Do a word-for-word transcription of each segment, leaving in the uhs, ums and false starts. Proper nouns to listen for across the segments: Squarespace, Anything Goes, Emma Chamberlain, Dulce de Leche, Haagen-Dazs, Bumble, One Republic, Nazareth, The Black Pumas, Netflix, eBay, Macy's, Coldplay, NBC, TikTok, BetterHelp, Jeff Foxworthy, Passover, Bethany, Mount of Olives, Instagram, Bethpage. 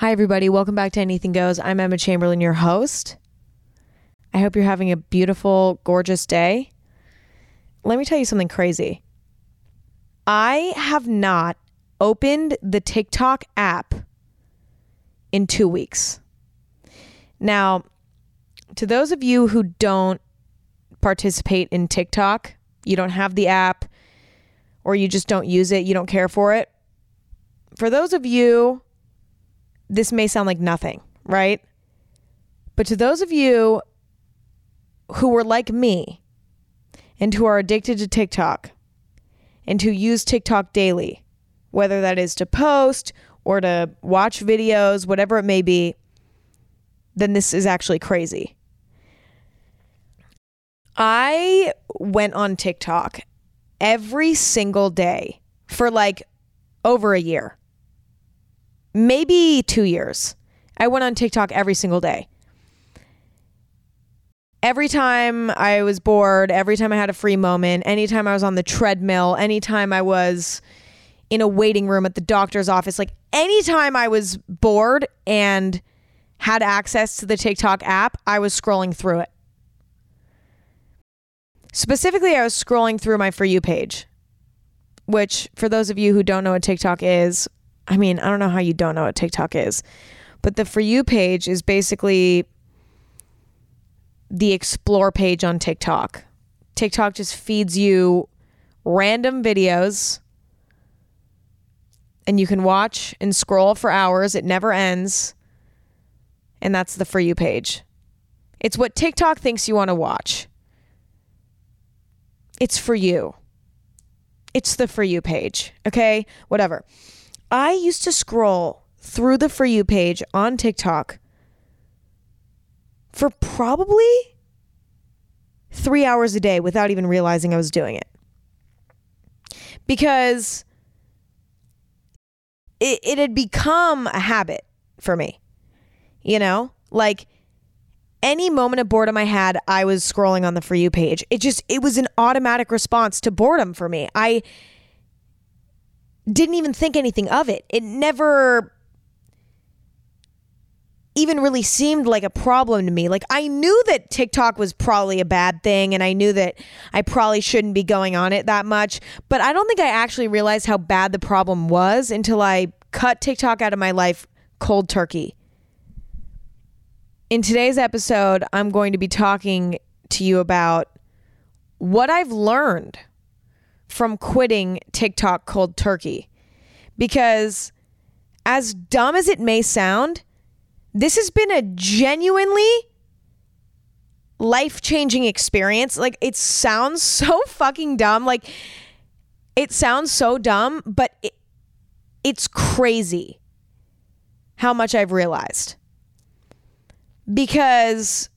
Hi everybody, welcome back to Anything Goes. I'm Emma Chamberlain, your host. I hope you're having a beautiful, gorgeous day. Let me tell you something crazy. I have not opened the TikTok app in two weeks. Now, to those of you who don't participate in TikTok, you don't have the app, or you just don't use it, you don't care for it. For those of you, this may sound like nothing, right? But to those of you who were like me and who are addicted to TikTok and who use TikTok daily, whether that is to post or to watch videos, whatever it may be, then this is actually crazy. I went on TikTok every single day for like over a year. Maybe two years. I went on TikTok every single day. Every time I was bored, every time I had a free moment, anytime I was on the treadmill, anytime I was in a waiting room at the doctor's office, like anytime I was bored and had access to the TikTok app, I was scrolling through it. Specifically, I was scrolling through my For You page, which for those of you who don't know what TikTok is, I mean, I don't know how you don't know what TikTok is, but the For You page is basically the explore page on TikTok. TikTok just feeds you random videos and you can watch and scroll for hours. It never ends. And that's the For You page. It's what TikTok thinks you want to watch. It's for you. It's the For You page. Okay, whatever. I used to scroll through the For You page on TikTok for probably three hours a day without even realizing I was doing it. Because it, it had become a habit for me. You know, like any moment of boredom I had, I was scrolling on the For You page. It just, it was an automatic response to boredom for me. I didn't even think anything of it. It never even really seemed like a problem to me. Like I knew that TikTok was probably a bad thing and I knew that I probably shouldn't be going on it that much, but I don't think I actually realized how bad the problem was until I cut TikTok out of my life cold turkey. In today's episode, I'm going to be talking to you about what I've learned from quitting TikTok cold turkey. Because as dumb as it may sound, this has been a genuinely life-changing experience. Like it sounds so fucking dumb. Like it sounds so dumb, but it, it's crazy how much I've realized. Because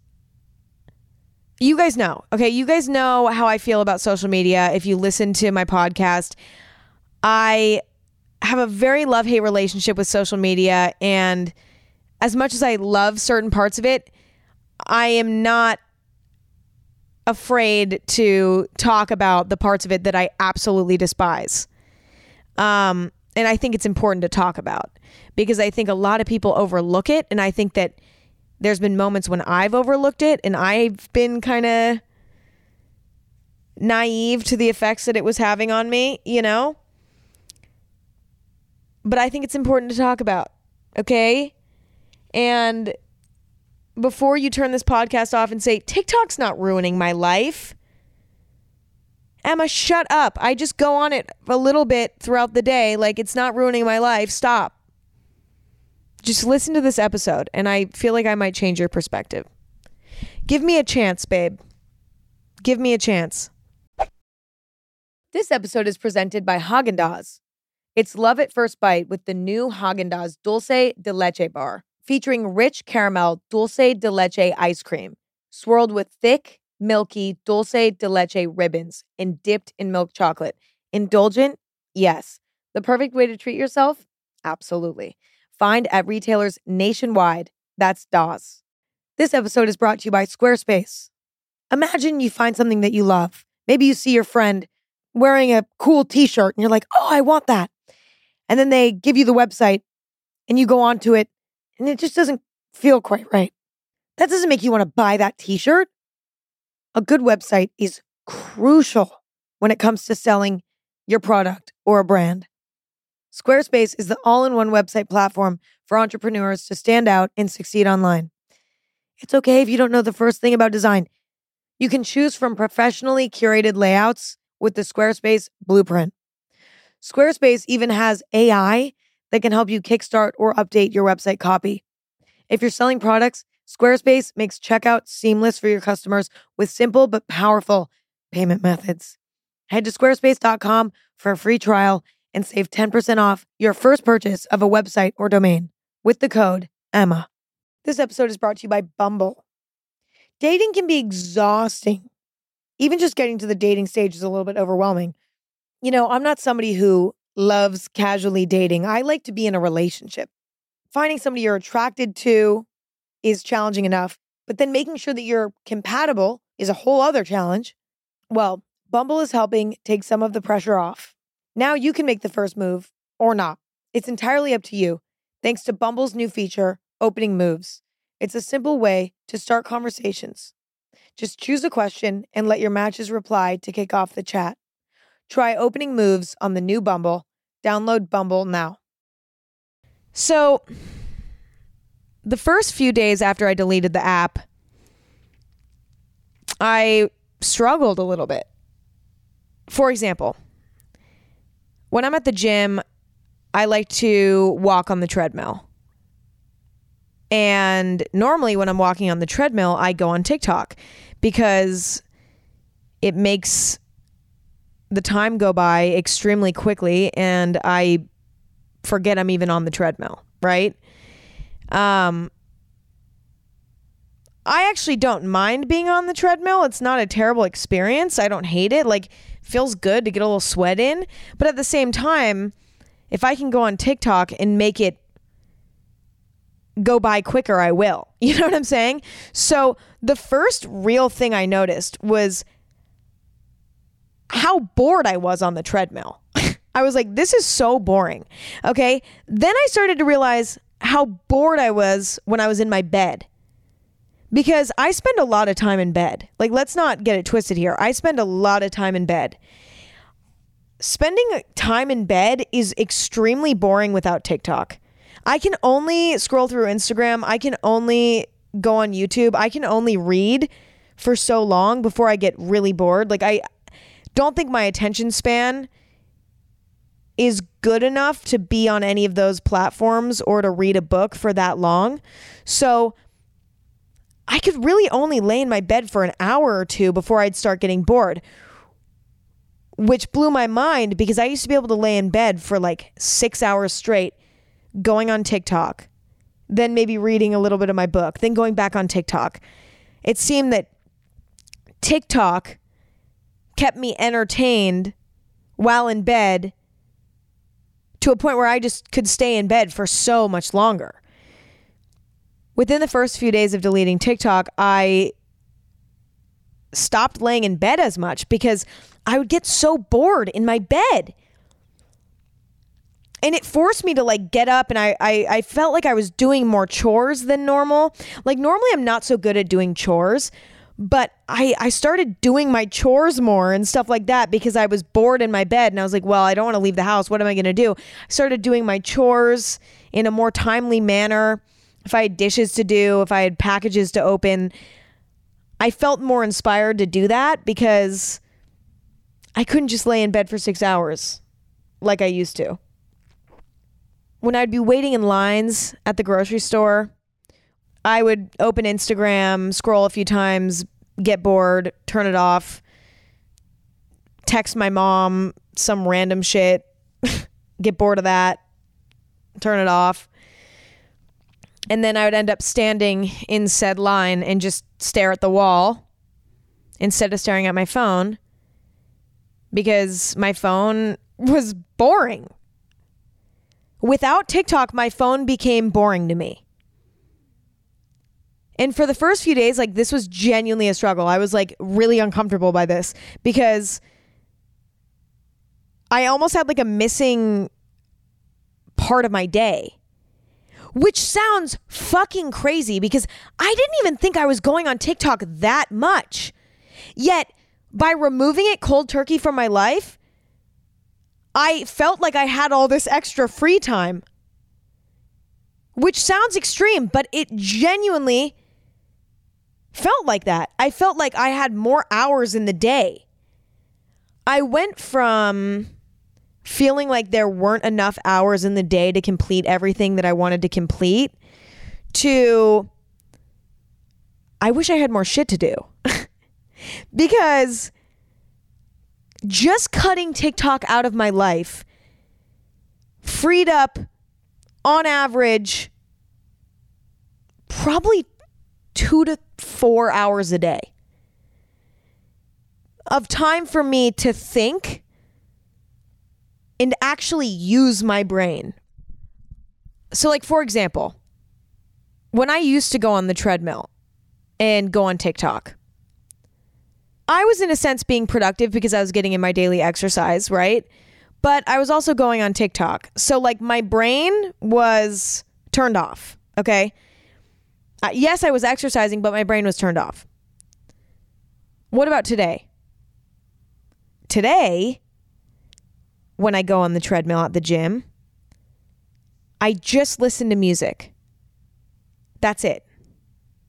you guys know, okay, you guys know how I feel about social media. If you listen to my podcast, I have a very love-hate relationship with social media. And as much as I love certain parts of it, I am not afraid to talk about the parts of it that I absolutely despise. Um, and I think it's important to talk about because I think a lot of people overlook it. And I think that there's been moments when I've overlooked it and I've been kind of naive to the effects that it was having on me, you know? But I think it's important to talk about, okay? And before you turn this podcast off and say, TikTok's not ruining my life, Emma, shut up. I just go on it a little bit throughout the day. Like, it's not ruining my life. Stop. Just listen to this episode and I feel like I might change your perspective. Give me a chance, babe. Give me a chance. This episode is presented by Haagen-Dazs. It's love at first bite with the new Haagen-Dazs Dulce de Leche bar, featuring rich caramel Dulce de Leche ice cream, swirled with thick, milky Dulce de Leche ribbons and dipped in milk chocolate. Indulgent? Yes. The perfect way to treat yourself? Absolutely. Find at retailers nationwide. That's Daz. This episode is brought to you by Squarespace. Imagine you find something that you love. Maybe you see your friend wearing a cool t-shirt and you're like, oh, I want that. And then they give you the website and you go onto it and it just doesn't feel quite right. That doesn't make you want to buy that t-shirt. A good website is crucial when it comes to selling your product or a brand. Squarespace is the all-in-one website platform for entrepreneurs to stand out and succeed online. It's okay if you don't know the first thing about design. You can choose from professionally curated layouts with the Squarespace blueprint. Squarespace even has A I that can help you kickstart or update your website copy. If you're selling products, Squarespace makes checkout seamless for your customers with simple but powerful payment methods. Head to squarespace dot com for a free trial and save ten percent off your first purchase of a website or domain with the code Emma. This episode is brought to you by Bumble. Dating can be exhausting. Even just getting to the dating stage is a little bit overwhelming. You know, I'm not somebody who loves casually dating. I like to be in a relationship. Finding somebody you're attracted to is challenging enough, but then making sure that you're compatible is a whole other challenge. Well, Bumble is helping take some of the pressure off. Now you can make the first move or not. It's entirely up to you, thanks to Bumble's new feature, Opening Moves. It's a simple way to start conversations. Just choose a question and let your matches reply to kick off the chat. Try Opening Moves on the new Bumble. Download Bumble now. So, the first few days after I deleted the app, I struggled a little bit. For example, when I'm at the gym, I like to walk on the treadmill. And normally when I'm walking on the treadmill, I go on TikTok because it makes the time go by extremely quickly and I forget I'm even on the treadmill, right? Um, I actually don't mind being on the treadmill. It's not a terrible experience. I don't hate it. Like, feels good to get a little sweat in. But at the same time, if I can go on TikTok and make it go by quicker, I will. You know what I'm saying? So the first real thing I noticed was how bored I was on the treadmill. I was like, this is so boring. Okay. Then I started to realize how bored I was when I was in my bed. Because I spend a lot of time in bed. Like, let's not get it twisted here. I spend a lot of time in bed. Spending time in bed is extremely boring without TikTok. I can only scroll through Instagram. I can only go on YouTube. I can only read for so long before I get really bored. Like, I don't think my attention span is good enough to be on any of those platforms or to read a book for that long. So I could really only lay in my bed for an hour or two before I'd start getting bored, which blew my mind because I used to be able to lay in bed for like six hours straight, going on TikTok, then maybe reading a little bit of my book, then going back on TikTok. It seemed that TikTok kept me entertained while in bed to a point where I just could stay in bed for so much longer. Within the first few days of deleting TikTok, I stopped laying in bed as much because I would get so bored in my bed. And it forced me to like get up, and I, I I felt like I was doing more chores than normal. Like, normally I'm not so good at doing chores, but I, I started doing my chores more and stuff like that because I was bored in my bed and I was like, well, I don't want to leave the house. What am I going to do? I started doing my chores in a more timely manner. If I had dishes to do, if I had packages to open, I felt more inspired to do that because I couldn't just lay in bed for six hours like I used to. When I'd be waiting in lines at the grocery store, I would open Instagram, scroll a few times, get bored, turn it off, text my mom some random shit, get bored of that, turn it off. And then I would end up standing in said line and just stare at the wall instead of staring at my phone because my phone was boring. Without TikTok, my phone became boring to me. And for the first few days, like, this was genuinely a struggle. I was like really uncomfortable by this because I almost had like a missing part of my day, which sounds fucking crazy because I didn't even think I was going on TikTok that much. Yet by removing it cold turkey from my life, I felt like I had all this extra free time, which sounds extreme, but it genuinely felt like that. I felt like I had more hours in the day. I went from feeling like there weren't enough hours in the day to complete everything that I wanted to complete to I wish I had more shit to do. Because just cutting TikTok out of my life freed up, on average, probably two to four hours a day of time for me to think and actually use my brain. So, like, for example, when I used to go on the treadmill and go on TikTok, I was in a sense being productive because I was getting in my daily exercise, right? But I was also going on TikTok. So like my brain was turned off, okay? Uh, yes, I was exercising, but my brain was turned off. What about today? Today, when I go on the treadmill at the gym, I just listen to music. That's it.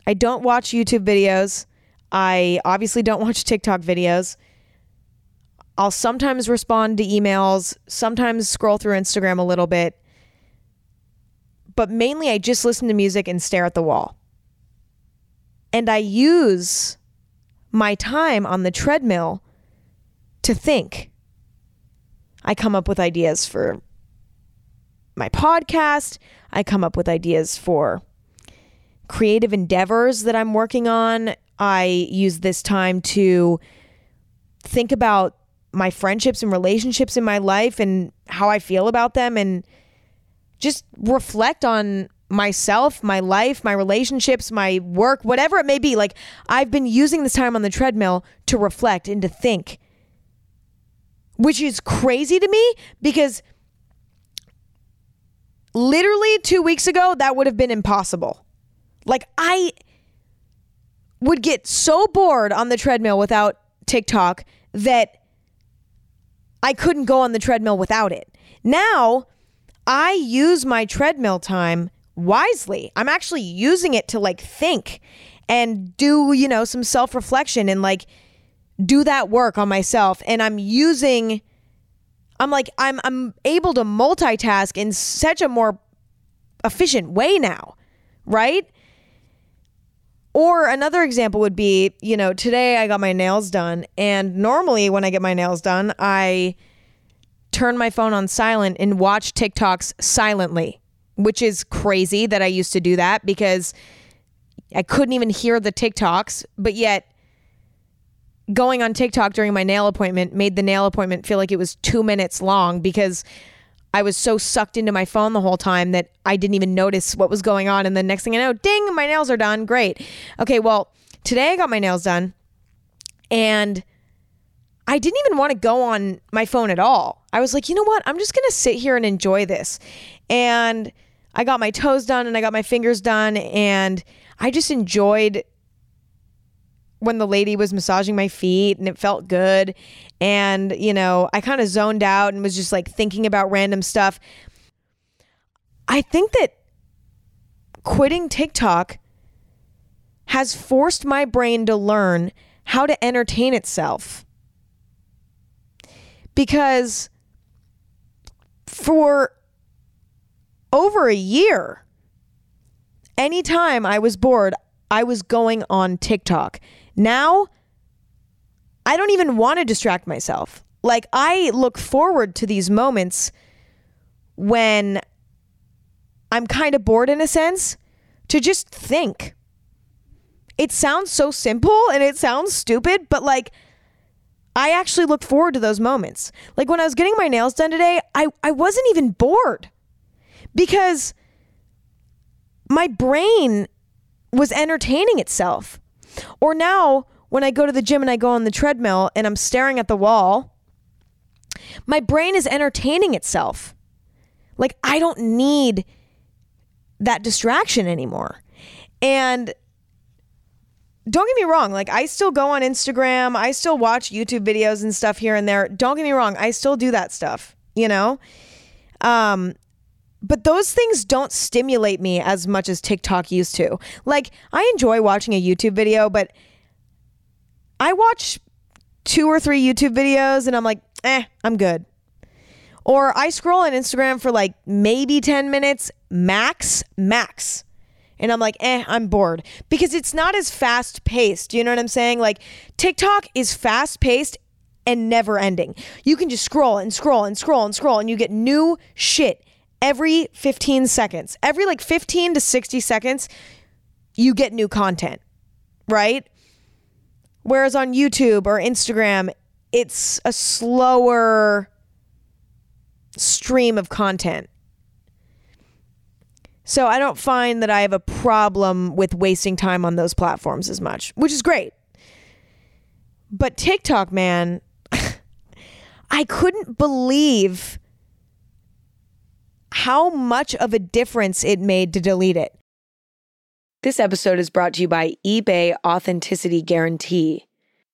I don't watch YouTube videos. I obviously don't watch TikTok videos. I'll sometimes respond to emails, sometimes scroll through Instagram a little bit, but mainly I just listen to music and stare at the wall. And I use my time on the treadmill to think. I come up with ideas for my podcast. I come up with ideas for creative endeavors that I'm working on. I use this time to think about my friendships and relationships in my life and how I feel about them and just reflect on myself, my life, my relationships, my work, whatever it may be. Like, I've been using this time on the treadmill to reflect and to think, which is crazy to me because literally two weeks ago, that would have been impossible. Like, I would get so bored on the treadmill without TikTok that I couldn't go on the treadmill without it. Now, I use my treadmill time wisely. I'm actually using it to like think and do, you know, some self-reflection and like do that work on myself. And I'm using, I'm like, I'm I'm able to multitask in such a more efficient way now, right? Or another example would be, you know, today I got my nails done, and normally when I get my nails done, I turn my phone on silent and watch TikToks silently, which is crazy that I used to do that because I couldn't even hear the TikToks, but yet going on TikTok during my nail appointment made the nail appointment feel like it was two minutes long because I was so sucked into my phone the whole time that I didn't even notice what was going on. And the next thing I know, ding, my nails are done. Great. Okay, well, today I got my nails done and I didn't even want to go on my phone at all. I was like, you know what? I'm just going to sit here and enjoy this. And I got my toes done and I got my fingers done. And I just enjoyed when the lady was massaging my feet and it felt good. And, you know, I kind of zoned out and was just like thinking about random stuff. I think that quitting TikTok has forced my brain to learn how to entertain itself. Because for over a year, anytime I was bored, I was going on TikTok. Now, I don't even want to distract myself. Like, I look forward to these moments when I'm kind of bored in a sense to just think. It sounds so simple and it sounds stupid, but like, I actually look forward to those moments. Like when I was getting my nails done today, I, I wasn't even bored because my brain was entertaining itself. Or now when I go to the gym and I go on the treadmill and I'm staring at the wall, my brain is entertaining itself. Like, I don't need that distraction anymore. And don't get me wrong, like I still go on Instagram, I still watch YouTube videos and stuff here and there. Don't get me wrong, I still do that stuff, you know? Um, but those things don't stimulate me as much as TikTok used to. Like I enjoy watching a YouTube video, but I watch two or three YouTube videos and I'm like, eh, I'm good. Or I scroll on Instagram for like maybe ten minutes, max, max. And I'm like, eh, I'm bored. Because it's not as fast paced. You know what I'm saying? Like TikTok is fast paced and never ending. You can just scroll and scroll and scroll and scroll and you get new shit every fifteen seconds. Every like fifteen to sixty seconds, you get new content, right? Whereas on YouTube or Instagram, it's a slower stream of content. So I don't find that I have a problem with wasting time on those platforms as much, which is great. But TikTok, man, I couldn't believe how much of a difference it made to delete it. This episode is brought to you by eBay Authenticity Guarantee.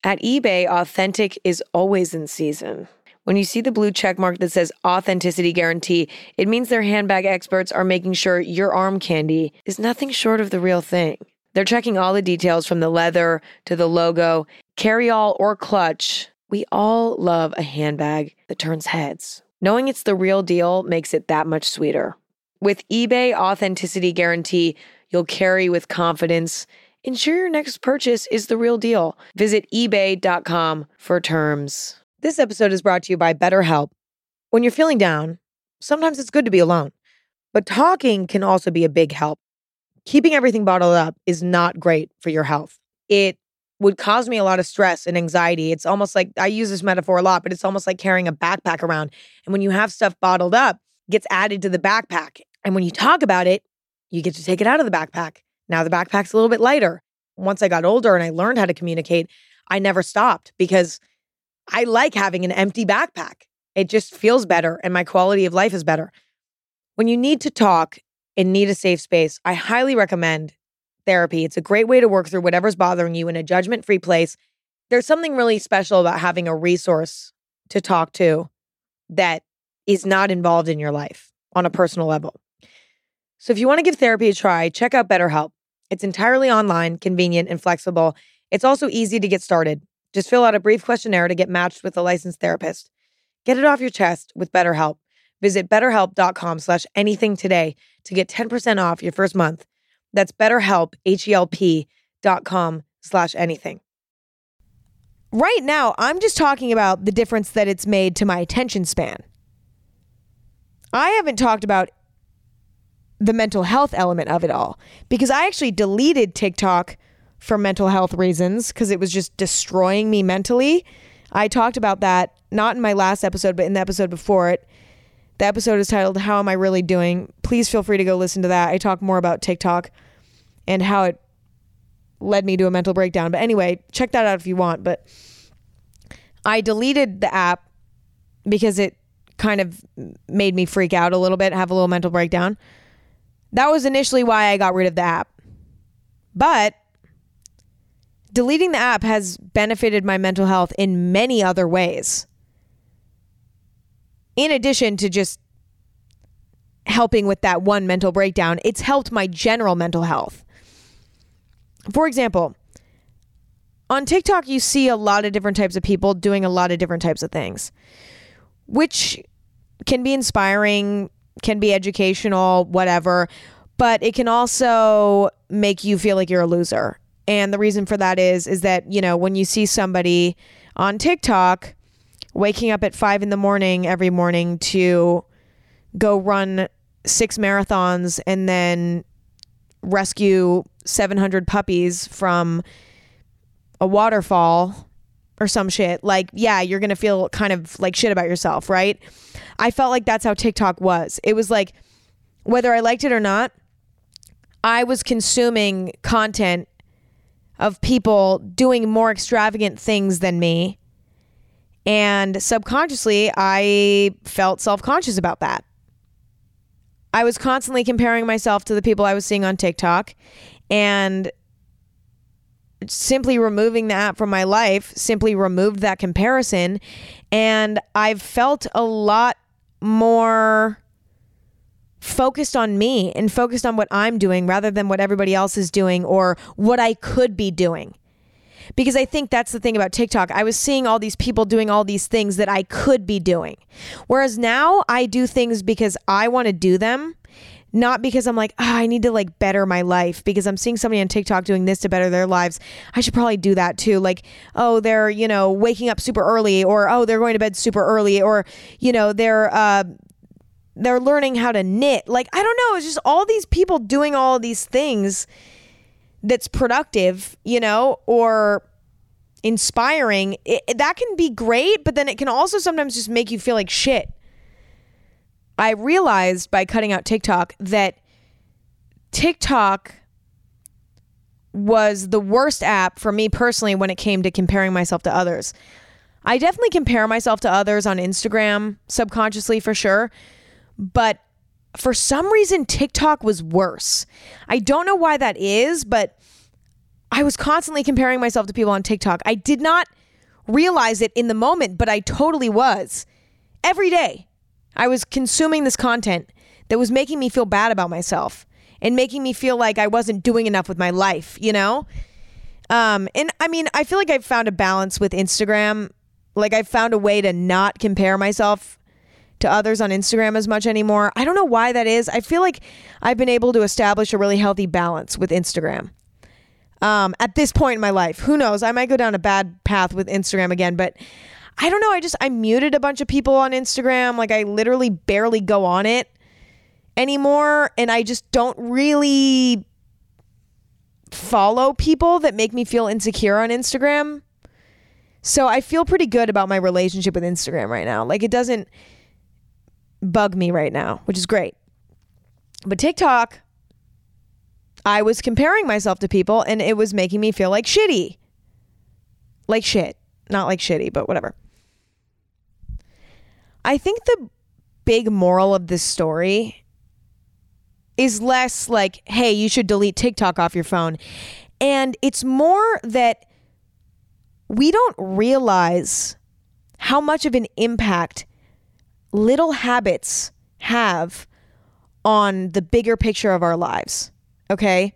At eBay, authentic is always in season. When you see the blue check mark that says authenticity guarantee, it means their handbag experts are making sure your arm candy is nothing short of the real thing. They're checking all the details from the leather to the logo, carry-all or clutch. We all love a handbag that turns heads. Knowing it's the real deal makes it that much sweeter. With eBay Authenticity Guarantee, you'll carry with confidence. Ensure your next purchase is the real deal. Visit ebay dot com for terms. This episode is brought to you by BetterHelp. When you're feeling down, sometimes it's good to be alone, but talking can also be a big help. Keeping everything bottled up is not great for your health. It would cause me a lot of stress and anxiety. It's almost like, I use this metaphor a lot, but it's almost like carrying a backpack around. And when you have stuff bottled up, it gets added to the backpack. And when you talk about it, you get to take it out of the backpack. Now the backpack's a little bit lighter. Once I got older and I learned how to communicate, I never stopped because I like having an empty backpack. It just feels better and my quality of life is better. When you need to talk and need a safe space, I highly recommend therapy. It's a great way to work through whatever's bothering you in a judgment-free place. There's something really special about having a resource to talk to that is not involved in your life on a personal level. So if you want to give therapy a try, check out BetterHelp. It's entirely online, convenient, and flexible. It's also easy to get started. Just fill out a brief questionnaire to get matched with a licensed therapist. Get it off your chest with BetterHelp. Visit betterhelp.com slash anything today to get ten percent off your first month. That's BetterHelp, H E L P dot com slash anything. Right now, I'm just talking about the difference that it's made to my attention span. I haven't talked about the mental health element of it all because I actually deleted TikTok for mental health reasons because it was just destroying me mentally. I talked about that, not in my last episode, but in the episode before it. The episode is titled, How Am I Really Doing? Please feel free to go listen to that. I talk more about TikTok and how it led me to a mental breakdown. But anyway, check that out if you want. But I deleted the app because it kind of made me freak out a little bit, have a little mental breakdown. That was initially why I got rid of the app. But deleting the app has benefited my mental health in many other ways. In addition to just helping with that one mental breakdown, it's helped my general mental health. For example, on TikTok, you see a lot of different types of people doing a lot of different types of things, which can be inspiring, can be educational, whatever, but it can also make you feel like you're a loser. And the reason for that is, is that, you know, when you see somebody on TikTok waking up at five in the morning every morning to go run six marathons and then rescue seven hundred puppies from a waterfall or some shit, like, yeah, you're going to feel kind of like shit about yourself, right? I felt like that's how TikTok was. It was like, whether I liked it or not, I was consuming content of people doing more extravagant things than me. And subconsciously, I felt self-conscious about that. I was constantly comparing myself to the people I was seeing on TikTok, and simply removing the app from my life simply removed that comparison, and I've felt a lot more focused on me and focused on what I'm doing rather than what everybody else is doing or what I could be doing. Because I think that's the thing about TikTok. I was seeing all these people doing all these things that I could be doing. Whereas now I do things because I want to do them, not because I'm like, oh, I need to like better my life because I'm seeing somebody on TikTok doing this to better their lives. I should probably do that too. Like, oh, they're, you know, waking up super early, or, oh, they're going to bed super early, or, you know, they're, uh, they're learning how to knit. Like, I don't know. It's just all these people doing all these things that's productive, you know, or inspiring. It, that can be great, but then it can also sometimes just make you feel like shit. I realized by cutting out TikTok that TikTok was the worst app for me personally when it came to comparing myself to others. I definitely compare myself to others on Instagram subconsciously for sure, but for some reason, TikTok was worse. I don't know why that is, but I was constantly comparing myself to people on TikTok. I did not realize it in the moment, but I totally was. Every day, I was consuming this content that was making me feel bad about myself and making me feel like I wasn't doing enough with my life, you know? Um, and I mean, I feel like I've found a balance with Instagram. Like, I've found a way to not compare myself to others on Instagram as much anymore. I don't know why that is. I feel like I've been able to establish a really healthy balance with Instagram um, at this point in my life. Who knows? I might go down a bad path with Instagram again, but I don't know. I just, I muted a bunch of people on Instagram. Like, I literally barely go on it anymore. And I just don't really follow people that make me feel insecure on Instagram. So I feel pretty good about my relationship with Instagram right now. Like, it doesn't bug me right now, which is great. But TikTok, I was comparing myself to people and it was making me feel like shitty. Like shit. Not like shitty, but whatever. I think the big moral of this story is less like, hey, you should delete TikTok off your phone. And it's more that we don't realize how much of an impact little habits have on the bigger picture of our lives, okay?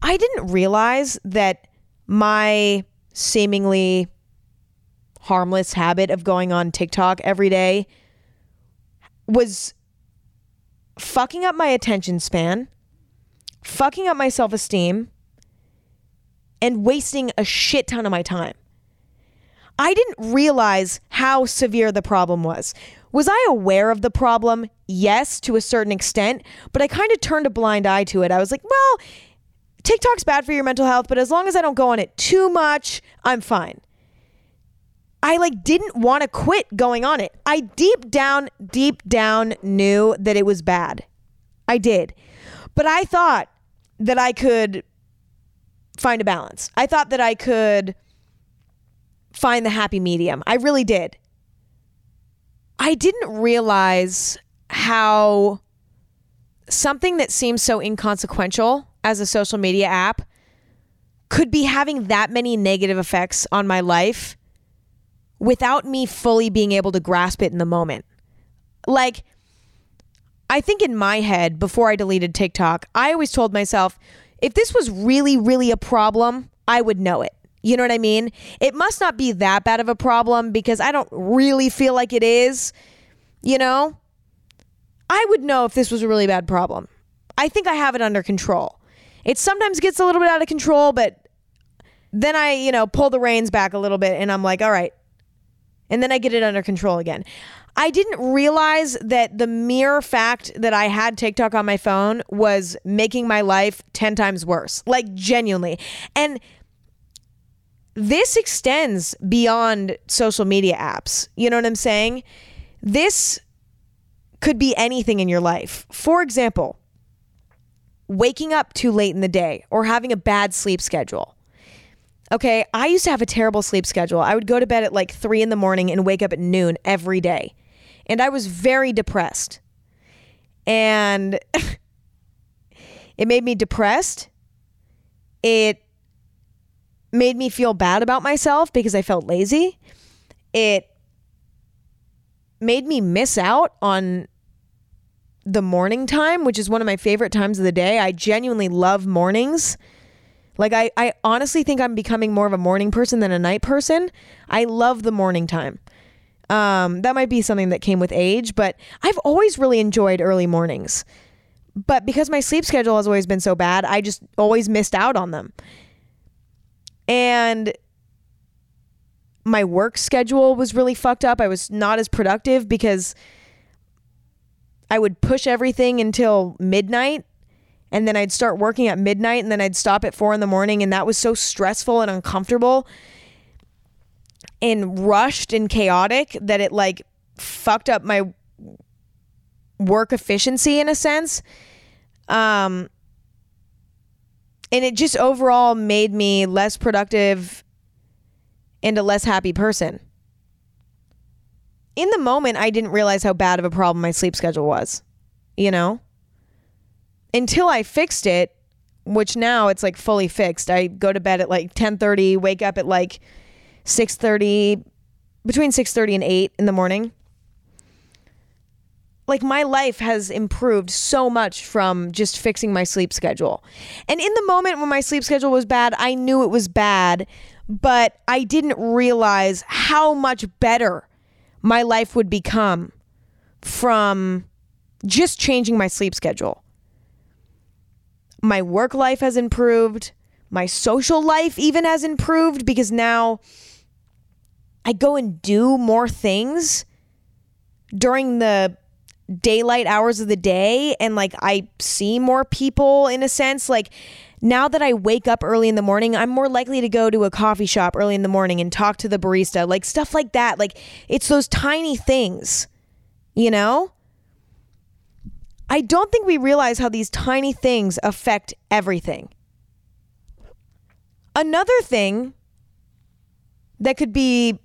I didn't realize that my seemingly harmless habit of going on TikTok every day was fucking up my attention span, fucking up my self-esteem, and wasting a shit ton of my time. I didn't realize how severe the problem was. Was I aware of the problem? Yes, to a certain extent, but I kind of turned a blind eye to it. I was like, well, TikTok's bad for your mental health, but as long as I don't go on it too much, I'm fine. I like didn't want to quit going on it. I deep down, deep down knew that it was bad. I did. But I thought that I could find a balance. I thought that I could find the happy medium. I really did. I didn't realize how something that seems so inconsequential as a social media app could be having that many negative effects on my life without me fully being able to grasp it in the moment. Like, I think in my head, before I deleted TikTok, I always told myself, if this was really, really a problem, I would know it. You know what I mean? It must not be that bad of a problem because I don't really feel like it is, you know? I would know if this was a really bad problem. I think I have it under control. It sometimes gets a little bit out of control, but then I, you know, pull the reins back a little bit and I'm like, all right. And then I get it under control again. I didn't realize that the mere fact that I had TikTok on my phone was making my life ten times worse. Like, genuinely. And this extends beyond social media apps. You know what I'm saying? This could be anything in your life. For example, waking up too late in the day or having a bad sleep schedule. Okay, I used to have a terrible sleep schedule. I would go to bed at like three in the morning and wake up at noon every day. And I was very depressed. and it made me depressed. It made me feel bad about myself because I felt lazy. It made me miss out on the morning time, which is one of my favorite times of the day. I genuinely love mornings. Like I, I honestly think I'm becoming more of a morning person than a night person. I love the morning time. Um, that might be something that came with age, but I've always really enjoyed early mornings. But because my sleep schedule has always been so bad, I just always missed out on them. And my work schedule was really fucked up. I was not as productive because I would push everything until midnight, and then I'd start working at midnight, and then I'd stop at four in the morning, and that was so stressful and uncomfortable and rushed and chaotic that it like fucked up my work efficiency in a sense. Um, and it just overall made me less productive and a less happy person. In the moment, I didn't realize how bad of a problem my sleep schedule was, you know? Until I fixed it, which now it's like fully fixed. I go to bed at like ten thirty, wake up at like six thirty, between six thirty and eight in the morning. Like my life has improved so much from just fixing my sleep schedule. And in the moment when my sleep schedule was bad, I knew it was bad, but I didn't realize how much better my life would become from just changing my sleep schedule. My work life has improved. My social life even has improved because now I go and do more things during the daylight hours of the day. And like I see more people in a sense. Like now that I wake up early in the morning, I'm more likely to go to a coffee shop early in the morning and talk to the barista, like stuff like that. Like it's those tiny things, you know? I don't think we realize how these tiny things affect everything. Another thing that could be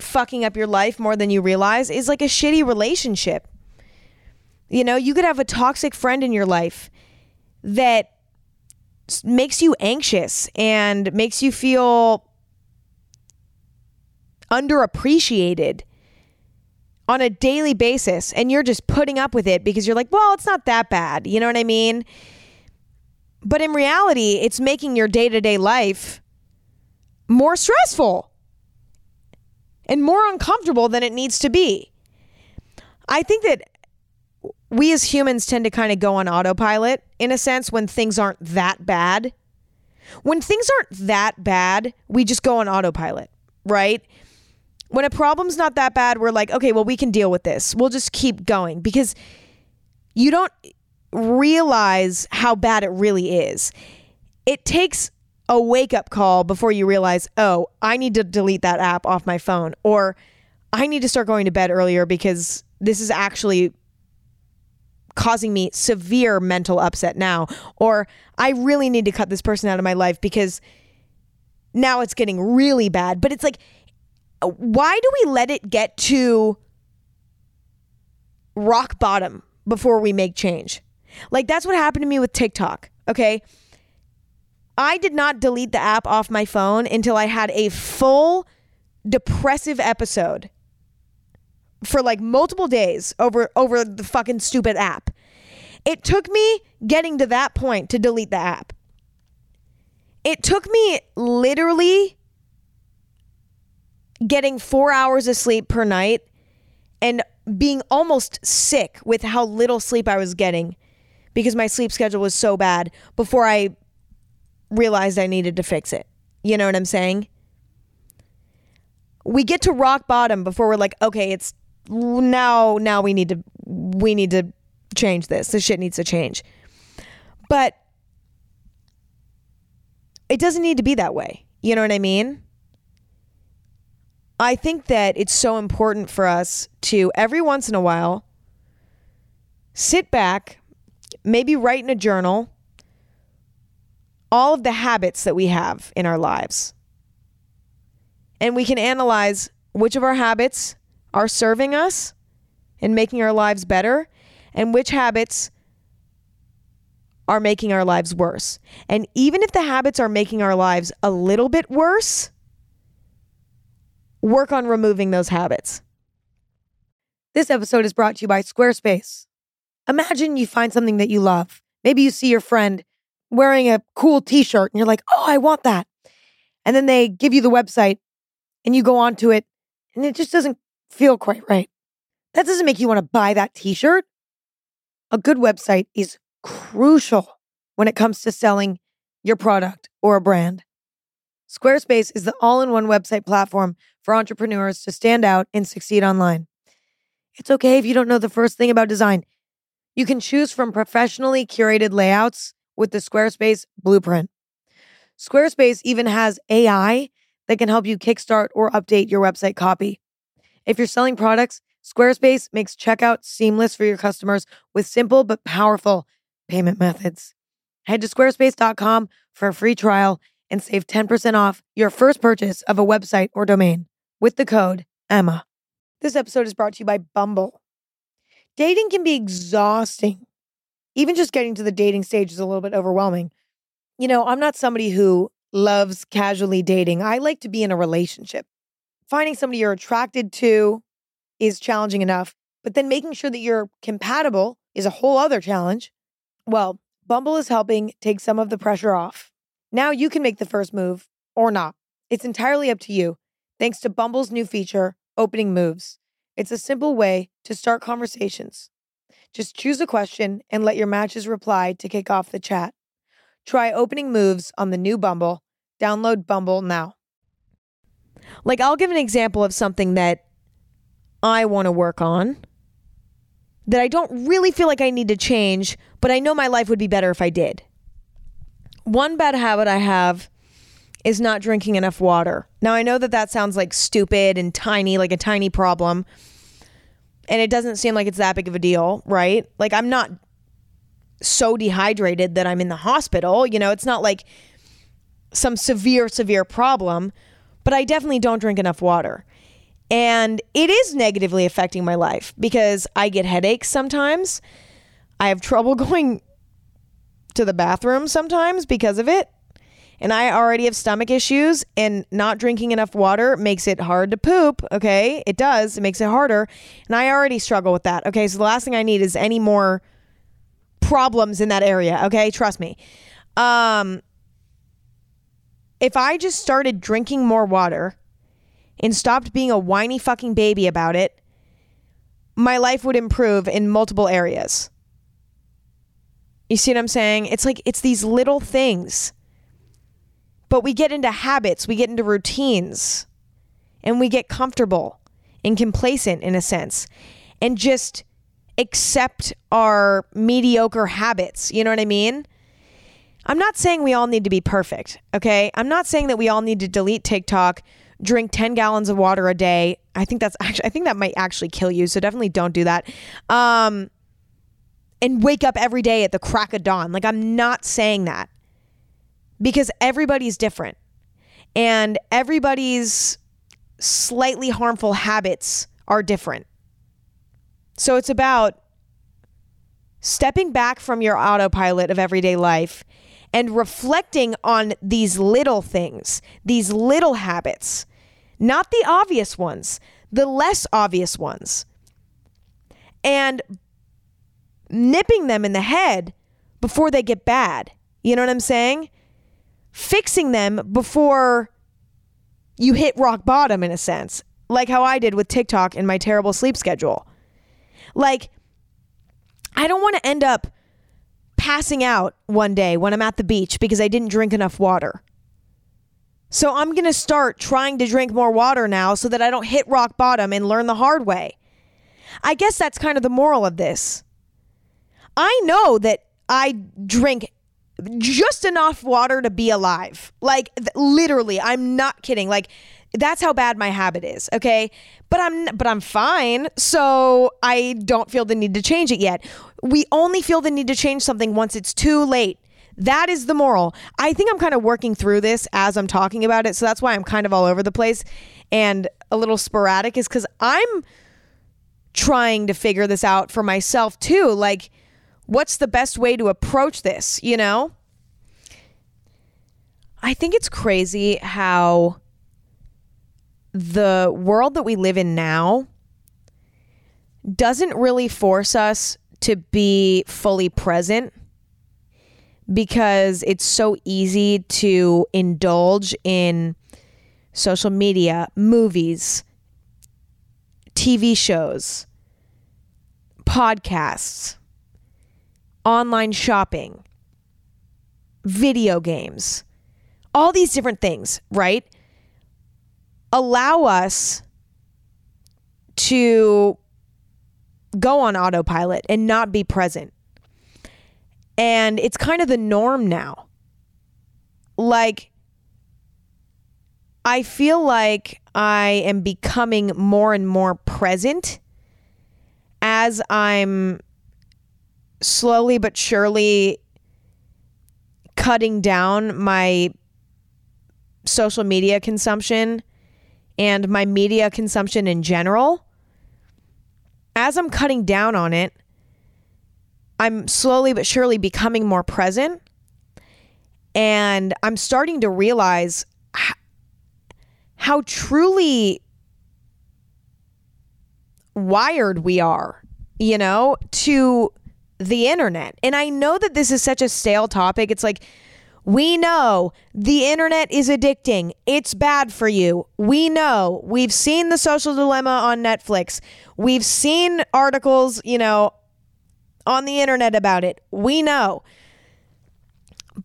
fucking up your life more than you realize is like a shitty relationship. You know, you could have a toxic friend in your life that makes you anxious and makes you feel underappreciated on a daily basis, and you're just putting up with it because you're like, well, it's not that bad. You know what I mean? But in reality, it's making your day-to-day life more stressful and more uncomfortable than it needs to be. I think that we as humans tend to kind of go on autopilot in a sense when things aren't that bad. When things aren't that bad, we just go on autopilot, right? When a problem's not that bad, we're like, okay, well, we can deal with this. We'll just keep going because you don't realize how bad it really is. It takes a wake-up call before you realize, oh, I need to delete that app off my phone, or I need to start going to bed earlier because this is actually causing me severe mental upset now, or I really need to cut this person out of my life because now it's getting really bad. But it's like, why do we let it get to rock bottom before we make change? Like, that's what happened to me with TikTok, okay? I did not delete the app off my phone until I had a full depressive episode for like multiple days over, over the fucking stupid app. It took me getting to that point to delete the app. It took me literally getting four hours of sleep per night and being almost sick with how little sleep I was getting because my sleep schedule was so bad before I realized I needed to fix it. You know what I'm saying? We get to rock bottom before we're like, okay, it's now, now we need to, we need to change this. This shit needs to change. But it doesn't need to be that way. You know what I mean? I think that it's so important for us to, every once in a while, sit back, maybe write in a journal, all of the habits that we have in our lives. And we can analyze which of our habits are serving us and making our lives better, and which habits are making our lives worse. And even if the habits are making our lives a little bit worse, work on removing those habits. This episode is brought to you by Squarespace. Imagine you find something that you love. Maybe you see your friend wearing a cool t-shirt and you're like, oh, I want that. And then they give you the website and you go onto it and it just doesn't feel quite right. That doesn't make you want to buy that t-shirt. A good website is crucial when it comes to selling your product or a brand. Squarespace is the all-in-one website platform for entrepreneurs to stand out and succeed online. It's okay if you don't know the first thing about design. You can choose from professionally curated layouts with the Squarespace blueprint. Squarespace even has A I that can help you kickstart or update your website copy. If you're selling products, Squarespace makes checkout seamless for your customers with simple but powerful payment methods. Head to squarespace dot com for a free trial and save ten percent off your first purchase of a website or domain with the code Emma. This episode is brought to you by Bumble. Dating can be exhausting. Even just getting to the dating stage is a little bit overwhelming. You know, I'm not somebody who loves casually dating. I like to be in a relationship. Finding somebody you're attracted to is challenging enough, but then making sure that you're compatible is a whole other challenge. Well, Bumble is helping take some of the pressure off. Now you can make the first move or not. It's entirely up to you, thanks to Bumble's new feature, Opening Moves. It's a simple way to start conversations. Just choose a question and let your matches reply to kick off the chat. Try Opening Moves on the new Bumble. Download Bumble now. Like, I'll give an example of something that I want to work on that I don't really feel like I need to change, but I know my life would be better if I did. One bad habit I have is not drinking enough water. Now, I know that that sounds like stupid and tiny, like a tiny problem, and it doesn't seem like it's that big of a deal, right? Like, I'm not so dehydrated that I'm in the hospital. You know, it's not like some severe, severe problem, but I definitely don't drink enough water. And it is negatively affecting my life because I get headaches sometimes. I have trouble going to the bathroom sometimes because of it. And I already have stomach issues, and not drinking enough water makes it hard to poop, okay? It does. It makes it harder. And I already struggle with that, okay? So the last thing I need is any more problems in that area, okay? Trust me. Um, if I just started drinking more water and stopped being a whiny fucking baby about it, my life would improve in multiple areas. You see what I'm saying? It's like, it's these little things. But we get into habits, we get into routines, and we get comfortable and complacent in a sense, and just accept our mediocre habits. You know what I mean? I'm not saying we all need to be perfect, okay? I'm not saying that we all need to delete TikTok, drink ten gallons of water a day. I think that's actually, I think that might actually kill you, so definitely don't do that. Um, and wake up every day at the crack of dawn. Like, I'm not saying that. Because everybody's different, and everybody's slightly harmful habits are different. So it's about stepping back from your autopilot of everyday life and reflecting on these little things, these little habits, not the obvious ones, the less obvious ones, and nipping them in the head before they get bad. You know what I'm saying? Fixing them before you hit rock bottom, in a sense, like how I did with TikTok and my terrible sleep schedule. Like, I don't want to end up passing out one day when I'm at the beach because I didn't drink enough water. So I'm going to start trying to drink more water now so that I don't hit rock bottom and learn the hard way. I guess that's kind of the moral of this. I know that I drink just enough water to be alive. Like, th- literally, I'm not kidding. Like, that's how bad my habit is, okay? But I'm but I'm fine, so I don't feel the need to change it yet. We only feel the need to change something once it's too late. That is the moral. I think I'm kind of working through this as I'm talking about it, so that's why I'm kind of all over the place and a little sporadic, is because I'm trying to figure this out for myself too. Like, what's the best way to approach this, you know? I think it's crazy how the world that we live in now doesn't really force us to be fully present, because it's so easy to indulge in social media, movies, T V shows, podcasts, online shopping, video games, all these different things, right? Allow us to go on autopilot and not be present. And it's kind of the norm now. Like, I feel like I am becoming more and more present as I'm slowly but surely cutting down my social media consumption and my media consumption in general. As I'm cutting down on it, I'm slowly but surely becoming more present. And I'm starting to realize how truly wired we are, you know, to the internet. And I know that this is such a stale topic. It's like, we know the internet is addicting. It's bad for you. We know. We've seen The Social Dilemma on Netflix. We've seen articles, you know, on the internet about it. We know.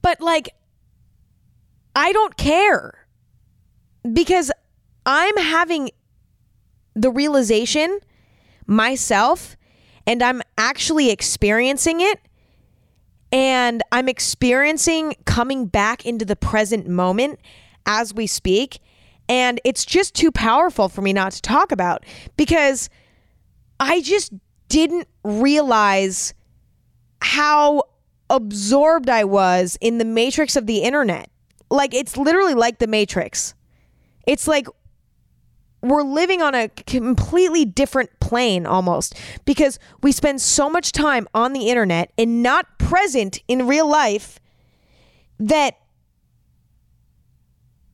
But like, I don't care. Because I'm having the realization myself, and I'm actually experiencing it, and I'm experiencing coming back into the present moment as we speak, and it's just too powerful for me not to talk about, because I just didn't realize how absorbed I was in the matrix of the internet. Like, it's literally like the Matrix. It's like we're living on a completely different plane almost, because we spend so much time on the internet and not present in real life that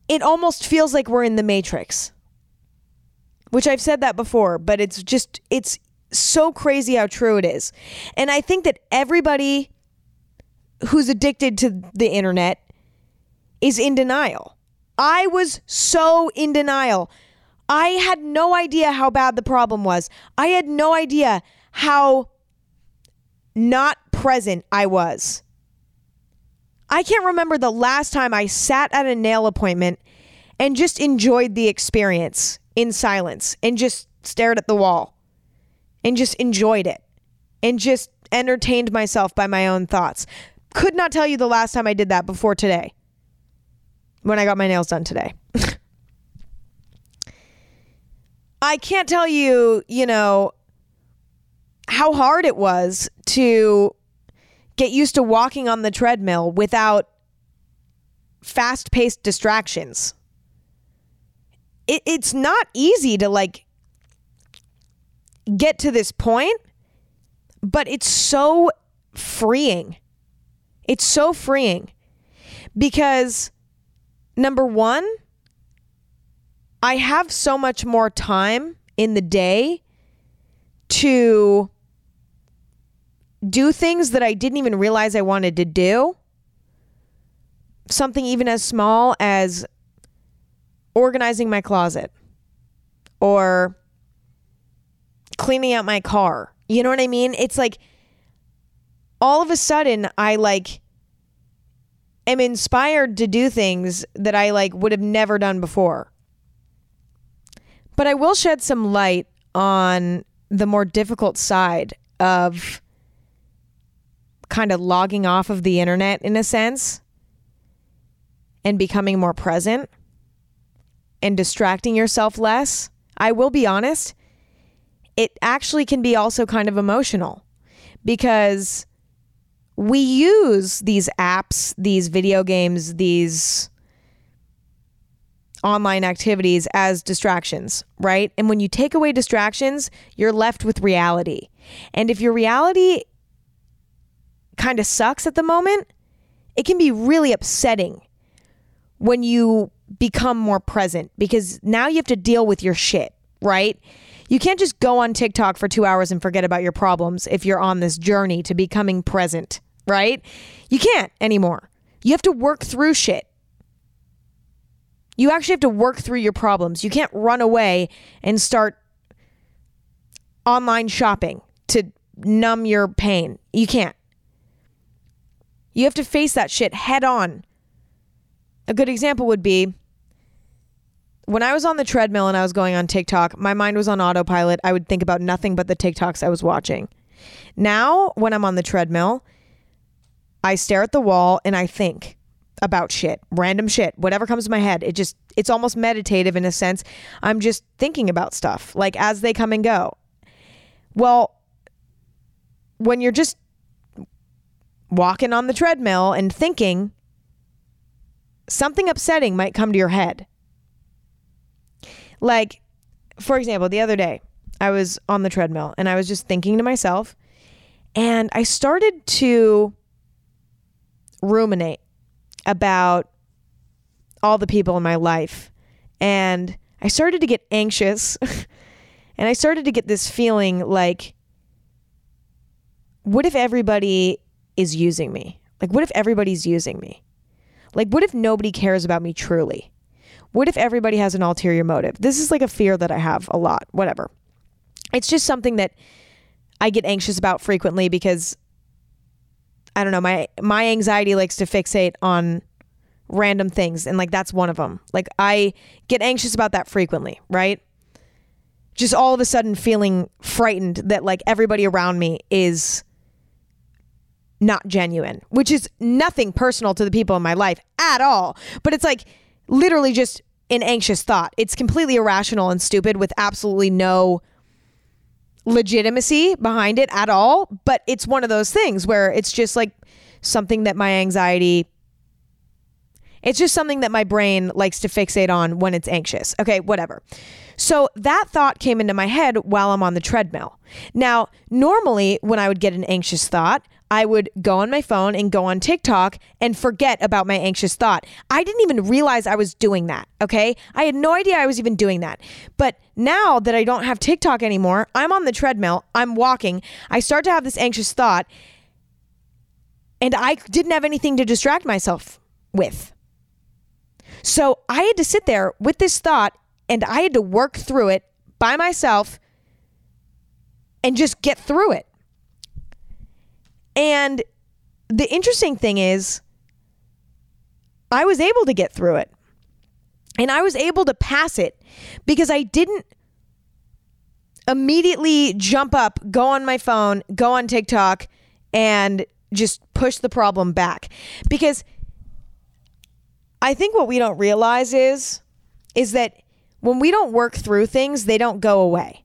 it almost feels like we're in the Matrix, which I've said that before, but it's just, it's so crazy how true it is. And I think that everybody who's addicted to the internet is in denial. I was so in denial. I had no idea how bad the problem was. I had no idea how not present I was. I can't remember the last time I sat at a nail appointment and just enjoyed the experience in silence and just stared at the wall and just enjoyed it and just entertained myself by my own thoughts. Could not tell you the last time I did that before today, when I got my nails done today. I can't tell you, you know, how hard it was to get used to walking on the treadmill without fast-paced distractions. It, it's not easy to, like, get to this point, but it's so freeing. It's so freeing because, number one, I have so much more time in the day to do things that I didn't even realize I wanted to do. Something even as small as organizing my closet or cleaning out my car. You know what I mean? It's like all of a sudden I like... I'm inspired to do things that I like would have never done before. But I will shed some light on the more difficult side of kind of logging off of the internet in a sense and becoming more present and distracting yourself less. I will be honest, it actually can be also kind of emotional, because we use these apps, these video games, these online activities as distractions, right? And when you take away distractions, you're left with reality. And if your reality kind of sucks at the moment, it can be really upsetting when you become more present, because now you have to deal with your shit, right? You can't just go on TikTok for two hours and forget about your problems if you're on this journey to becoming present, right? You can't anymore. You have to work through shit. You actually have to work through your problems. You can't run away and start online shopping to numb your pain. You can't. You have to face that shit head on. A good example would be when I was on the treadmill and I was going on TikTok, my mind was on autopilot. I would think about nothing but the TikToks I was watching. Now, when I'm on the treadmill, I stare at the wall and I think about shit, random shit, whatever comes to my head. It just, it's almost meditative in a sense. I'm just thinking about stuff like as they come and go. Well, when you're just walking on the treadmill and thinking, something upsetting might come to your head. Like, for example, the other day I was on the treadmill and I was just thinking to myself, and I started to ruminate about all the people in my life, and I started to get anxious and I started to get this feeling like, what if everybody is using me? Like, what if everybody's using me? Like, what if nobody cares about me truly? What if everybody has an ulterior motive? This is like a fear that I have a lot, whatever. It's just something that I get anxious about frequently because, I don't know, my my anxiety likes to fixate on random things, and like that's one of them. Like, I get anxious about that frequently, right? Just all of a sudden feeling frightened that like everybody around me is not genuine, which is nothing personal to the people in my life at all. But it's like literally just an anxious thought. It's completely irrational and stupid with absolutely no legitimacy behind it at all. But it's one of those things where it's just like something that my anxiety, it's just something that my brain likes to fixate on when it's anxious. Okay, whatever. So that thought came into my head while I'm on the treadmill. Now, normally when I would get an anxious thought, I would go on my phone and go on TikTok and forget about my anxious thought. I didn't even realize I was doing that, okay? I had no idea I was even doing that. But now that I don't have TikTok anymore, I'm on the treadmill, I'm walking, I start to have this anxious thought, and I didn't have anything to distract myself with. So I had to sit there with this thought, and I had to work through it by myself and just get through it. And the interesting thing is, I was able to get through it, and I was able to pass it because I didn't immediately jump up, go on my phone, go on TikTok, and just push the problem back. Because I think what we don't realize is, is that when we don't work through things, they don't go away.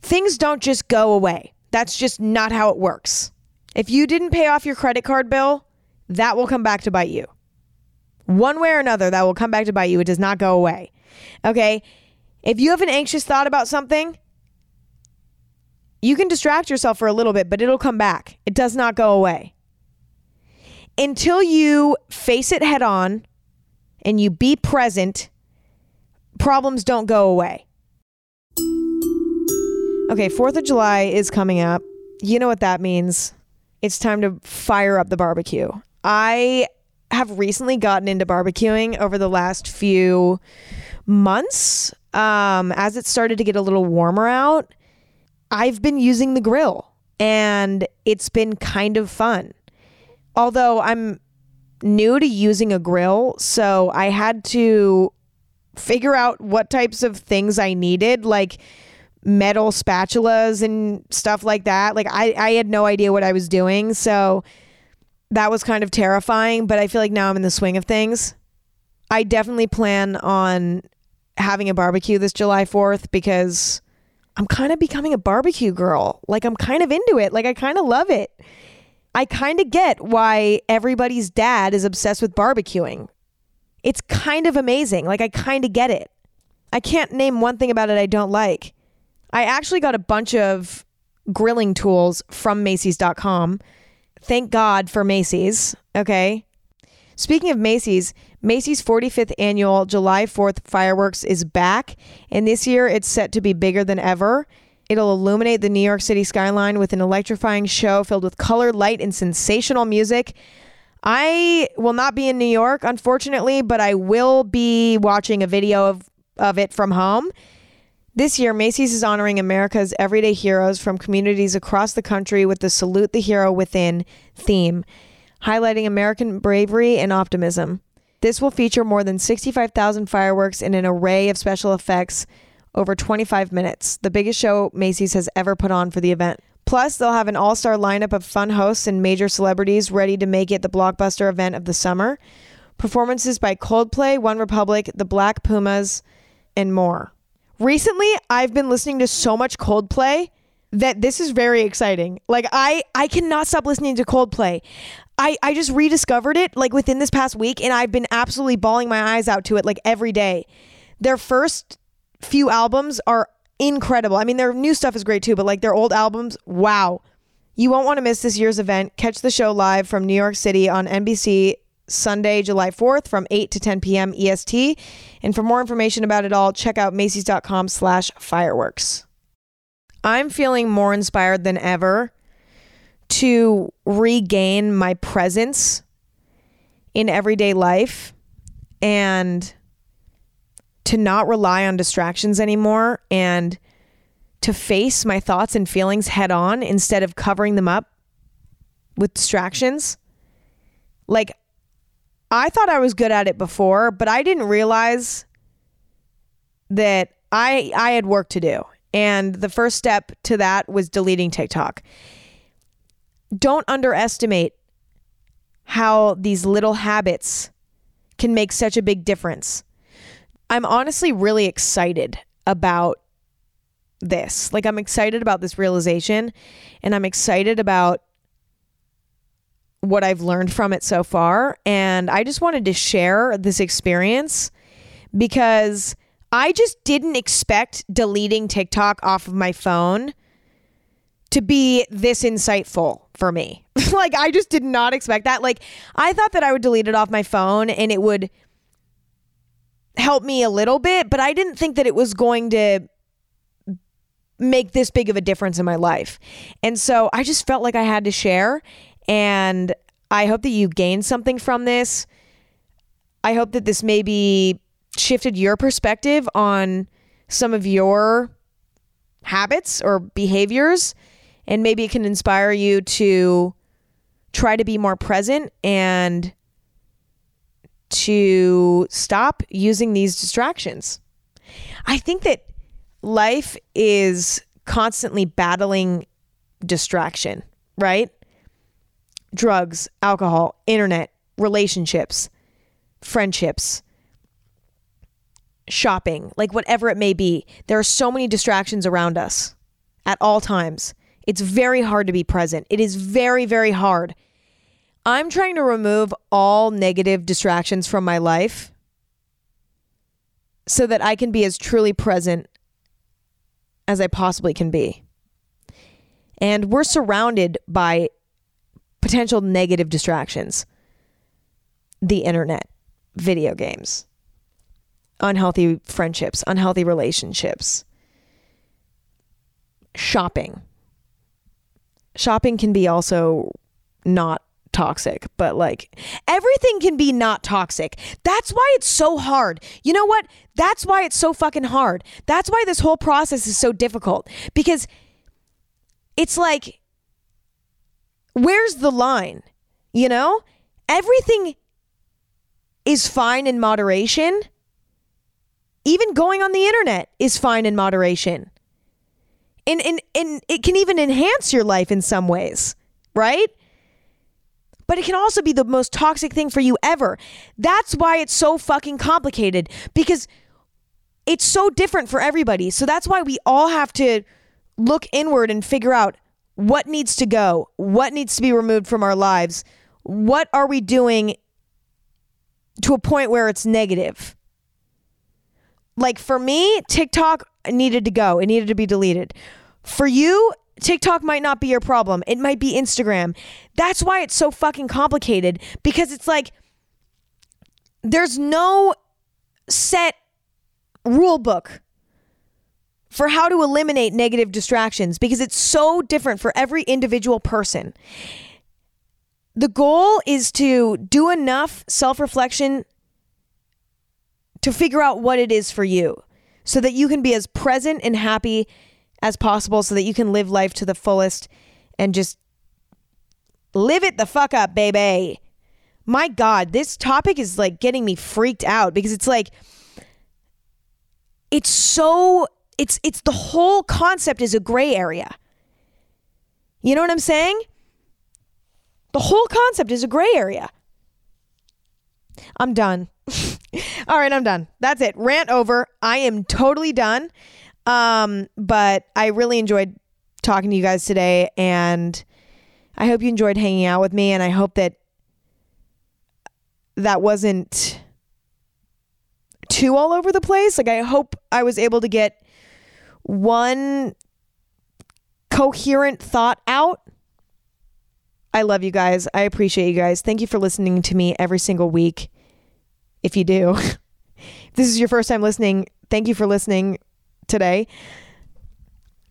Things don't just go away. That's just not how it works. If you didn't pay off your credit card bill, that will come back to bite you. One way or another, that will come back to bite you. It does not go away. Okay? If you have an anxious thought about something, you can distract yourself for a little bit, but it'll come back. It does not go away. Until you face it head on and you be present, problems don't go away. Okay, fourth of July is coming up. You know what that means. It's time to fire up the barbecue. I have recently gotten into barbecuing over the last few months. Um, as it started to get a little warmer out, I've been using the grill, and it's been kind of fun. Although I'm new to using a grill, so I had to figure out what types of things I needed, like metal spatulas and stuff like that. Like I, I had no idea what I was doing. So that was kind of terrifying, but I feel like now I'm in the swing of things. I definitely plan on having a barbecue this July fourth because I'm kind of becoming a barbecue girl. Like I'm kind of into it. Like I kind of love it. I kind of get why everybody's dad is obsessed with barbecuing. It's kind of amazing. Like, I kind of get it. I can't name one thing about it I don't like. I actually got a bunch of grilling tools from Macy's dot com. Thank God for Macy's. Okay. Speaking of Macy's, Macy's forty-fifth annual July fourth fireworks is back, and this year it's set to be bigger than ever. It'll illuminate the New York City skyline with an electrifying show filled with color, light, and sensational music. I will not be in New York, unfortunately, but I will be watching a video of, of it from home. This year, Macy's is honoring America's everyday heroes from communities across the country with the Salute the Hero Within theme, highlighting American bravery and optimism. This will feature more than sixty-five thousand fireworks and an array of special effects over twenty-five minutes, the biggest show Macy's has ever put on for the event. Plus, they'll have an all-star lineup of fun hosts and major celebrities ready to make it the blockbuster event of the summer. Performances by Coldplay, One Republic, The Black Pumas, and more. Recently, I've been listening to so much Coldplay that this is very exciting. Like, I, I cannot stop listening to Coldplay. I, I just rediscovered it, like, within this past week, and I've been absolutely bawling my eyes out to it, like, every day. Their first few albums are incredible. I mean, their new stuff is great, too, but, like, their old albums, wow. You won't want to miss this year's event. Catch the show live from New York City on N B C Sunday, July fourth from eight to ten p.m. E S T. And for more information about it all, check out Macy's.com slash fireworks. I'm feeling more inspired than ever to regain my presence in everyday life and to not rely on distractions anymore and to face my thoughts and feelings head on instead of covering them up with distractions. Like, I thought I was good at it before, but I didn't realize that I I had work to do. And the first step to that was deleting TikTok. Don't underestimate how these little habits can make such a big difference. I'm honestly really excited about this. Like, I'm excited about this realization, and I'm excited about what I've learned from it so far. And I just wanted to share this experience because I just didn't expect deleting TikTok off of my phone to be this insightful for me. Like, I just did not expect that. Like, I thought that I would delete it off my phone and it would help me a little bit, but I didn't think that it was going to make this big of a difference in my life. And so I just felt like I had to share. And I hope that you gained something from this. I hope that this maybe shifted your perspective on some of your habits or behaviors, and maybe it can inspire you to try to be more present and to stop using these distractions. I think that life is constantly battling distraction, right? Drugs, alcohol, internet, relationships, friendships, shopping, like whatever it may be. There are so many distractions around us at all times. It's very hard to be present. It is very, very hard. I'm trying to remove all negative distractions from my life so that I can be as truly present as I possibly can be. And we're surrounded by potential negative distractions: the internet, video games, unhealthy friendships, unhealthy relationships, shopping. Shopping can be also not toxic, but like everything can be not toxic. That's why it's so hard. You know what? That's why it's so fucking hard. That's why this whole process is so difficult, because it's like, where's the line? You know, everything is fine in moderation. Even going on the internet is fine in moderation. And, and, and it can even enhance your life in some ways, right? But it can also be the most toxic thing for you ever. That's why it's so fucking complicated, because it's so different for everybody. So that's why we all have to look inward and figure out what needs to go, what needs to be removed from our lives, what are we doing to a point where it's negative. Like for me, TikTok needed to go. It needed to be deleted. For you, TikTok might not be your problem. It might be Instagram. That's why it's so fucking complicated, because it's like there's no set rule book for how to eliminate negative distractions, because it's so different for every individual person. The goal is to do enough self-reflection to figure out what it is for you so that you can be as present and happy as possible, so that you can live life to the fullest and just live it the fuck up, baby. My God, this topic is like getting me freaked out, because it's like, it's so, it's, it's the whole concept is a gray area. You know what I'm saying? The whole concept is a gray area. I'm done. All right, I'm done. That's it. Rant over. I am totally done. Um, but I really enjoyed talking to you guys today, and I hope you enjoyed hanging out with me, and I hope that that wasn't too all over the place. Like, I hope I was able to get one coherent thought out. I love you guys. I appreciate you guys. Thank you for listening to me every single week. If you do, if this is your first time listening, thank you for listening today.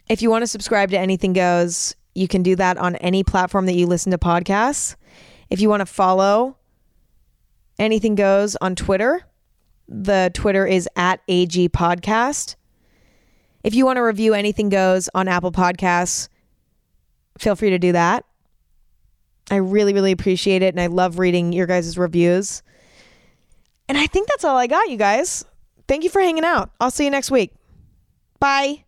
If you want to subscribe to Anything Goes, you can do that on any platform that you listen to podcasts. If you want to follow Anything Goes on Twitter, the Twitter is at A G Podcast. If you want to review Anything Goes on Apple Podcasts, feel free to do that. I really, really appreciate it, and I love reading your guys' reviews. And I think that's all I got, you guys. Thank you for hanging out. I'll see you next week. Bye.